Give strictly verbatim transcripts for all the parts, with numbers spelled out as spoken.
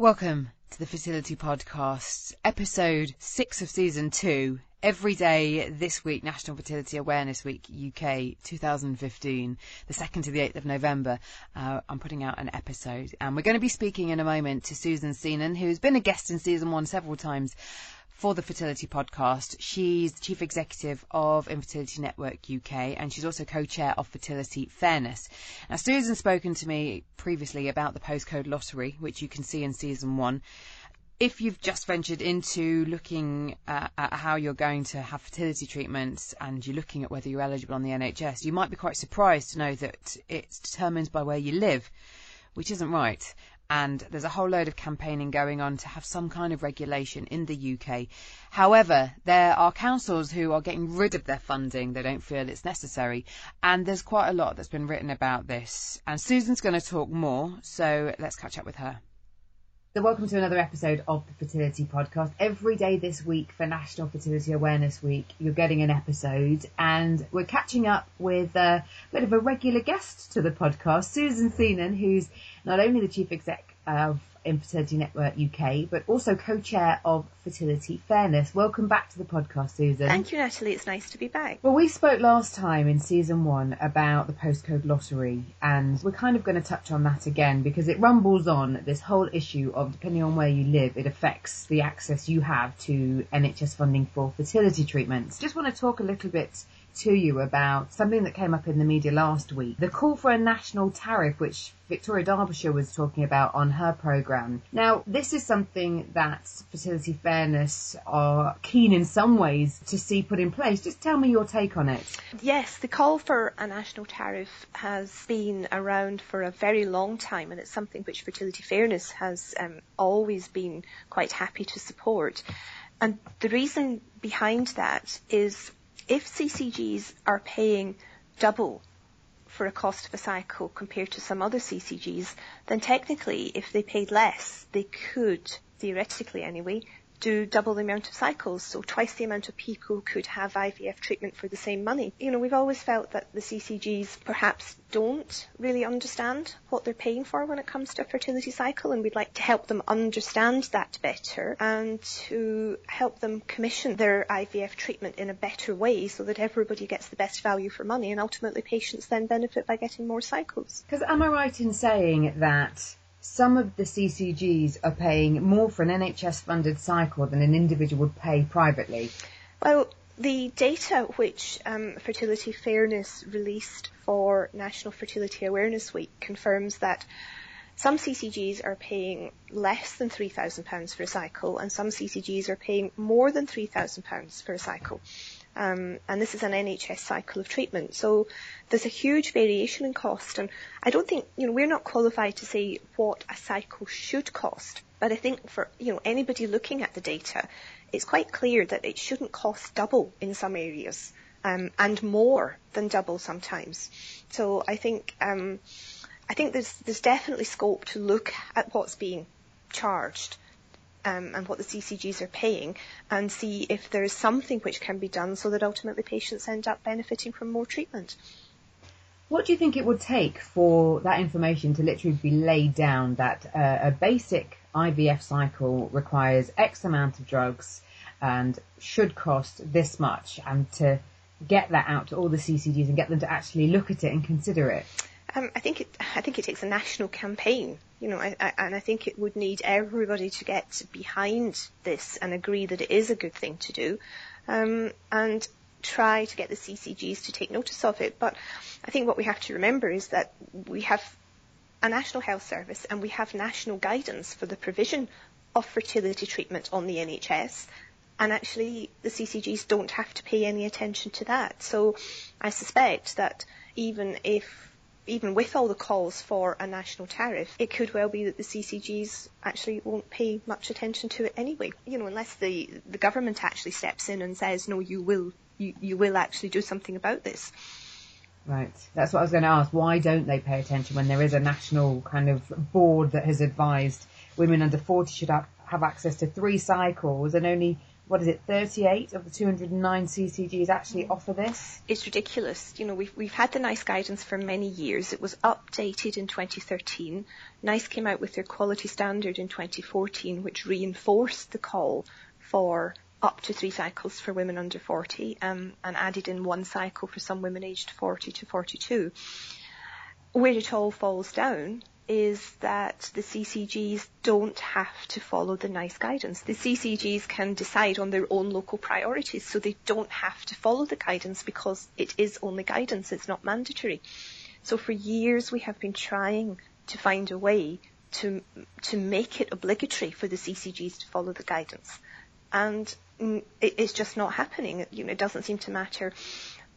Welcome to the Fertility Podcast, episode six of season two. Every day this week, National Fertility Awareness Week U K twenty fifteen, the second to the eighth of November, uh, I'm putting out an episode. And we're going to be speaking in a moment to Susan Seenan, who's been a guest in season one several times for the Fertility Podcast. She's the Chief Executive of Infertility Network U K, and she's also co-chair of Fertility Fairness. Now, Susan's spoken to me previously about the postcode lottery, which you can see in season one. If you've just ventured into looking uh, at how you're going to have fertility treatments and you're looking at whether you're eligible on the N H S, you might be quite surprised to know that it's determined by where you live, which isn't right. And there's a whole load of campaigning going on to have some kind of regulation in the U K. However, there are councils who are getting rid of their funding. They don't feel it's necessary. And there's quite a lot that's been written about this. And Susan's going to talk more, so let's catch up with her. So welcome to another episode of the Fertility Podcast. Every day this week for National Fertility Awareness Week, you're getting an episode, and we're catching up with a bit of a regular guest to the podcast, Susan Seenan, who's not only the Chief Exec of Infertility Network U K, but also co-chair of Fertility Fairness. Welcome back to the podcast, Susan. Thank you, Natalie. It's nice to be back. Well, we spoke last time in season one about the postcode lottery, and we're kind of going to touch on that again because it rumbles on, this whole issue of depending on where you live, it affects the access you have to N H S funding for fertility treatments. Just want to talk a little bit to you about something that came up in the media last week, the call for a national tariff, which Victoria Derbyshire was talking about on her programme. Now, this is something that Fertility Fairness are keen in some ways to see put in place. Just tell me your take on it. Yes, the call for a national tariff has been around for a very long time, and it's something which Fertility Fairness has um, always been quite happy to support. And the reason behind that is if C C Gs are paying double for a cost of a cycle compared to some other C C Gs, then technically, if they paid less, they could, theoretically anyway, do double the amount of cycles. So twice the amount of people could have I V F treatment for the same money. You know, we've always felt that the C C Gs perhaps don't really understand what they're paying for when it comes to a fertility cycle, and we'd like to help them understand that better and to help them commission their I V F treatment in a better way so that everybody gets the best value for money, and ultimately patients then benefit by getting more cycles. Because am I right in saying that some of the C C Gs are paying more for an N H S-funded cycle than an individual would pay privately? Well, the data which um, Fertility Fairness released for National Fertility Awareness Week confirms that some C C Gs are paying less than three thousand pounds for a cycle, and some C C Gs are paying more than three thousand pounds for a cycle. Um, and this is an N H S cycle of treatment. So there's a huge variation in cost. And I don't think, you know, we're not qualified to say what a cycle should cost. But I think for, you know, anybody looking at the data, it's quite clear that it shouldn't cost double in some areas, um, and more than double sometimes. So I think, um, I think there's, there's definitely scope to look at what's being charged Um, and what the C C Gs are paying, and see if there is something which can be done so that ultimately patients end up benefiting from more treatment. What do you think it would take for that information to literally be laid down, that uh, a basic I V F cycle requires X amount of drugs and should cost this much, and to get that out to all the C C Gs and get them to actually look at it and consider it? Um, I think it. I think it takes a national campaign, you know, I, I, and I think it would need everybody to get behind this and agree that it is a good thing to do, um, and try to get the C C Gs to take notice of it. But I think what we have to remember is that we have a National Health Service and we have national guidance for the provision of fertility treatment on the N H S. And actually, the C C Gs don't have to pay any attention to that. So I suspect that even if Even with all the calls for a national tariff, it could well be that the C C Gs actually won't pay much attention to it anyway. You know, unless the, the government actually steps in and says, no, you will, you, you will actually do something about this. Right. That's what I was going to ask. Why don't they pay attention when there is a national kind of board that has advised women under forty should have, have access to three cycles and only what is it, thirty-eight of the two hundred nine C C Gs actually offer this? It's ridiculous. You know, we've, we've had the NICE guidance for many years. It was updated in twenty thirteen. NICE came out with their quality standard in twenty fourteen, which reinforced the call for up to three cycles for women under forty, um, and added in one cycle for some women aged forty to forty-two. Where it all falls down is that the C C Gs don't have to follow the NICE guidance. The C C Gs can decide on their own local priorities, so they don't have to follow the guidance because it is only guidance, it's not mandatory. So for years we have been trying to find a way to to make it obligatory for the C C Gs to follow the guidance. And it, it's just not happening. You know, it doesn't seem to matter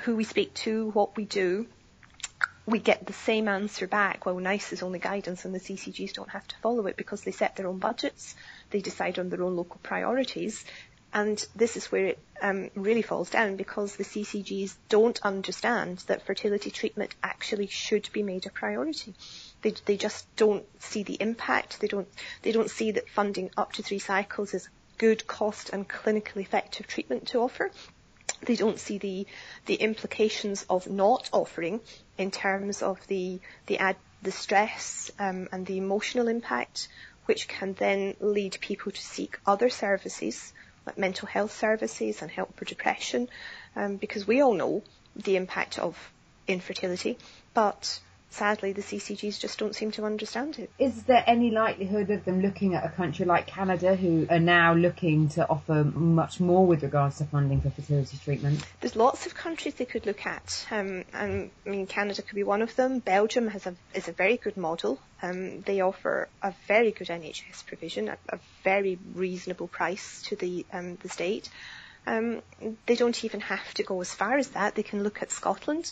who we speak to, what we do. We get the same answer back, well, NICE is only guidance and the C C Gs don't have to follow it because they set their own budgets, they decide on their own local priorities. And this is where it um, really falls down, because the C C Gs don't understand that fertility treatment actually should be made a priority. They, they just don't see the impact. They don't, they don't see that funding up to three cycles is good cost and clinically effective treatment to offer. They don't see the the implications of not offering in terms of the the ad, the stress um, and the emotional impact, which can then lead people to seek other services like mental health services and help for depression, um, because we all know the impact of infertility, but sadly the C C Gs just don't seem to understand it. Is there any likelihood of them looking at a country like Canada, who are now looking to offer much more with regards to funding for fertility treatment? There's lots of countries they could look at. Um, and, I mean, Canada could be one of them. Belgium has a, is a very good model. Um, they offer a very good N H S provision at a very reasonable price to the um, the state. Um, they don't even have to go as far as that. They can look at Scotland.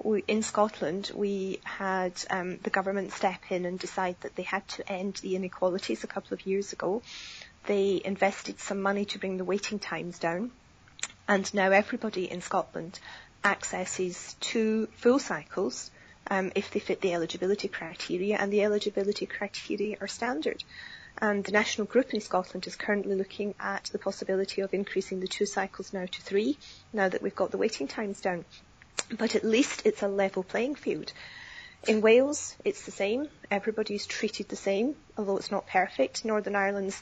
We, in Scotland, we had um, the government step in and decide that they had to end the inequalities a couple of years ago. They invested some money to bring the waiting times down, and now everybody in Scotland accesses two full cycles um, if they fit the eligibility criteria, and the eligibility criteria are standard. And the national group in Scotland is currently looking at the possibility of increasing the two cycles now to three, now that we've got the waiting times down. But at least it's a level playing field. In Wales, it's the same. Everybody's treated the same, although it's not perfect. Northern Ireland's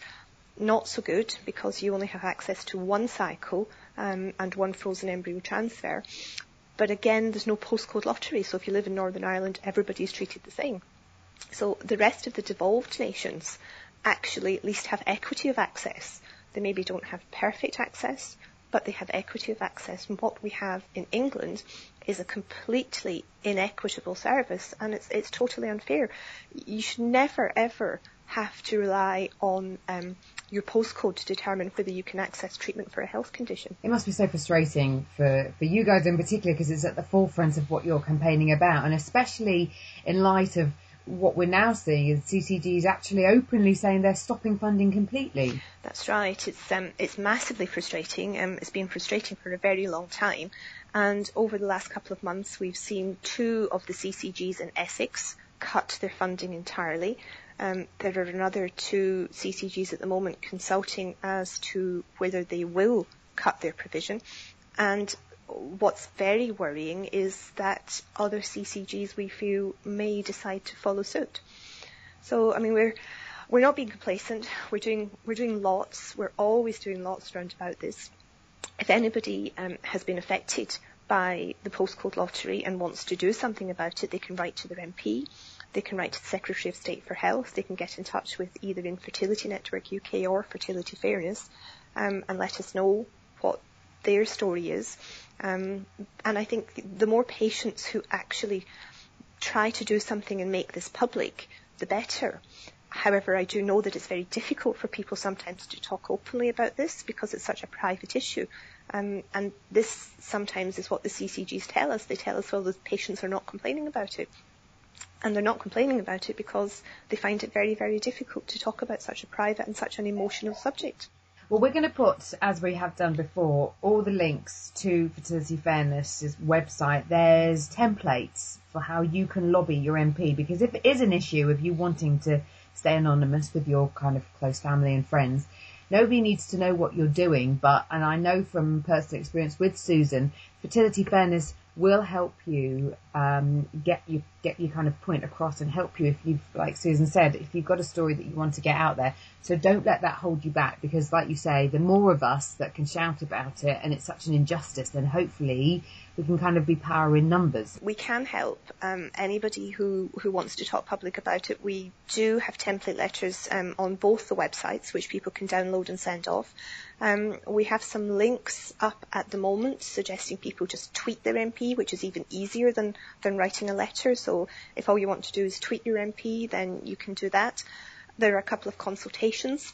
not so good, because you only have access to one cycle um, and one frozen embryo transfer. But again, there's no postcode lottery. So if you live in Northern Ireland, everybody's treated the same. So the rest of the devolved nations actually at least have equity of access. They maybe don't have perfect access, but they have equity of access. And what we have in England is a completely inequitable service, and it's it's totally unfair. You should never, ever have to rely on um, your postcode to determine whether you can access treatment for a health condition. It must be so frustrating for, for you guys in particular, because it's at the forefront of what you're campaigning about, and especially in light of what we're now seeing is C C Gs actually openly saying they're stopping funding completely. That's right. It's um, it's massively frustrating. Um, it's been frustrating for a very long time. And over the last couple of months, we've seen two of the C C Gs in Essex cut their funding entirely. Um, there are another two C C Gs at the moment consulting as to whether they will cut their provision. And what's very worrying is that other C C Gs, we feel, may decide to follow suit. So, I mean, we're we're not being complacent. We're doing we're doing lots. We're always doing lots around about this. If anybody um, has been affected by the postcode lottery and wants to do something about it, they can write to their M P. They can write to the Secretary of State for Health. They can get in touch with either Infertility Network U K or Fertility Fairness, um, and let us know what their story is. Um, and I think the more patients who actually try to do something and make this public, the better. However, I do know that it's very difficult for people sometimes to talk openly about this, because it's such a private issue. Um, and this sometimes is what the C C Gs tell us. They tell us, well, the patients are not complaining about it. And they're not complaining about it because they find it very, very difficult to talk about such a private and such an emotional subject. Well, we're going to put, as we have done before, all the links to Fertility Fairness's website. There's templates for how you can lobby your M P, because if it is an issue of you wanting to stay anonymous with your kind of close family and friends, Nobody needs to know what you're doing, but, and I know from personal experience with Susan, Fertility Fairness will help you um, get you get your kind of point across and help you if you've, like Susan said, if you've got a story that you want to get out there. So don't let that hold you back, because like you say, the more of us that can shout about it, and it's such an injustice, then hopefully we can kind of be power in numbers. We can help um, anybody who, who wants to talk public about it. We do have template letters um, on both the websites, which people can download and send off. Um, we have some links up at the moment suggesting people just tweet their M P, which is even easier than, than writing a letter. So if all you want to do is tweet your M P, then you can do that. There are a couple of consultations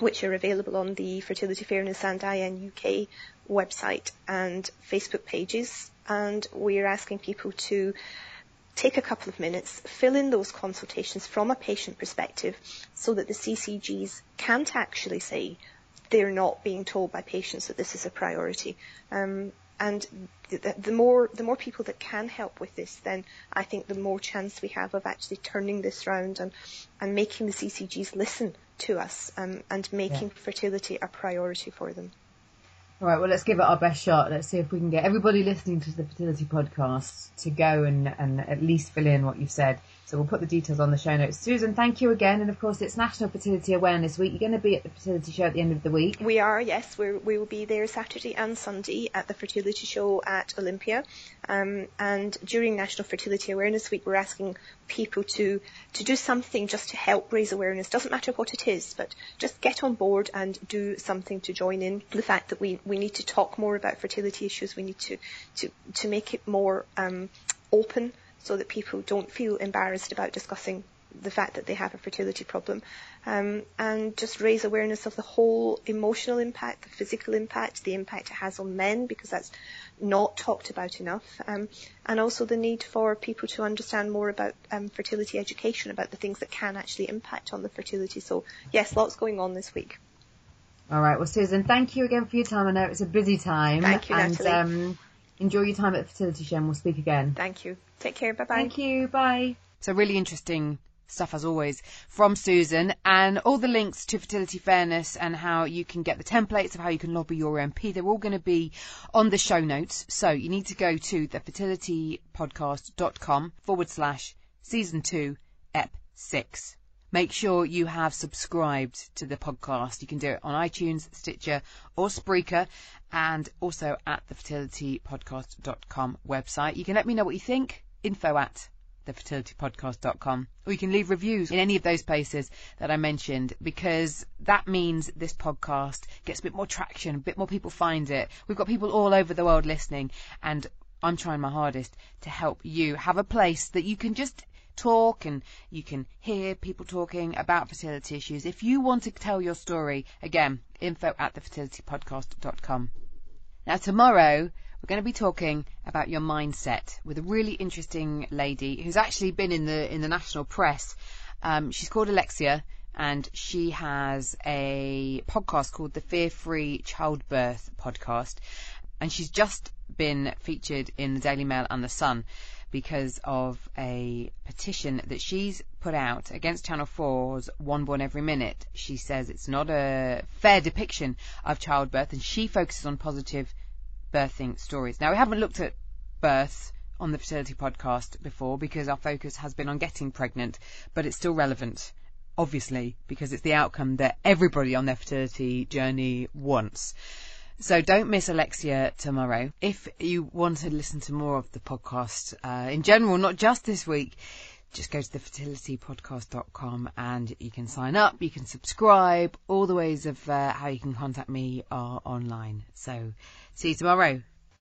which are available on the Fertility Fairness and I N U K website and Facebook pages. And we're asking people to take a couple of minutes, fill in those consultations from a patient perspective so that the C C Gs can't actually say they're not being told by patients that this is a priority. Um, and the, the more the more people that can help with this, then I think the more chance we have of actually turning this round and, and making the C C Gs listen to us um, and making yeah. fertility a priority for them. All right, well, let's give it our best shot. Let's see if we can get everybody listening to the Fertility Podcast to go and, and at least fill in what you've said. So we'll put the details on the show notes. Susan, thank you again. And, of course, it's National Fertility Awareness Week. You're going to be at the Fertility Show at the end of the week. We are, yes. We're, we will be there Saturday and Sunday at the Fertility Show at Olympia. Um, and during National Fertility Awareness Week, we're asking people to, to do something just to help raise awareness. Doesn't matter what it is, but just get on board and do something to join in. The fact that we, we need to talk more about fertility issues, we need to, to, to make it more um, open, so that people don't feel embarrassed about discussing the fact that they have a fertility problem, um, and just raise awareness of the whole emotional impact, the physical impact, the impact it has on men, because that's not talked about enough, um, and also the need for people to understand more about um, fertility education, about the things that can actually impact on the fertility. So yes, lots going on this week. All right, well, Susan, thank you again for your time. I know it's a busy time. Thank you, Natalie. And, um, enjoy your time at Fertility Show and we'll speak again. Thank you. Take care. Bye-bye. Thank you. Bye. So really interesting stuff as always from Susan, and all the links to Fertility Fairness and how you can get the templates of how you can lobby your M P, they're all going to be on the show notes. So you need to go to thefertilitypodcast.com forward slash season two, ep six. Make sure you have subscribed to the podcast. You can do it on iTunes, Stitcher or Spreaker, and also at the fertility podcast dot com website. You can let me know what you think, info at the fertility podcast dot com, or you can leave reviews in any of those places that I mentioned, because that means this podcast gets a bit more traction, a bit more people find it. We've got people all over the world listening, and I'm trying my hardest to help you have a place that you can just talk and you can hear people talking about fertility issues. If you want to tell your story, again, info at the fertility podcast dot com. Now tomorrow we're going to be talking about your mindset with a really interesting lady who's actually been in the in the national press. Um, she's called Alexia, and she has a podcast called the Fear Free Childbirth Podcast, and she's just been featured in the Daily Mail and the Sun because of a petition that she's put out against Channel four's One Born Every Minute. She says it's not a fair depiction of childbirth, and she focuses on positive birthing stories. Now, we haven't looked at births on the Fertility Podcast before because our focus has been on getting pregnant, but it's still relevant, obviously, because it's the outcome that everybody on their fertility journey wants. So don't miss Alexia tomorrow. If you want to listen to more of the podcast uh, in general, not just this week, just go to the fertility podcast dot com and you can sign up, you can subscribe. All the ways of uh, how you can contact me are online. So see you tomorrow.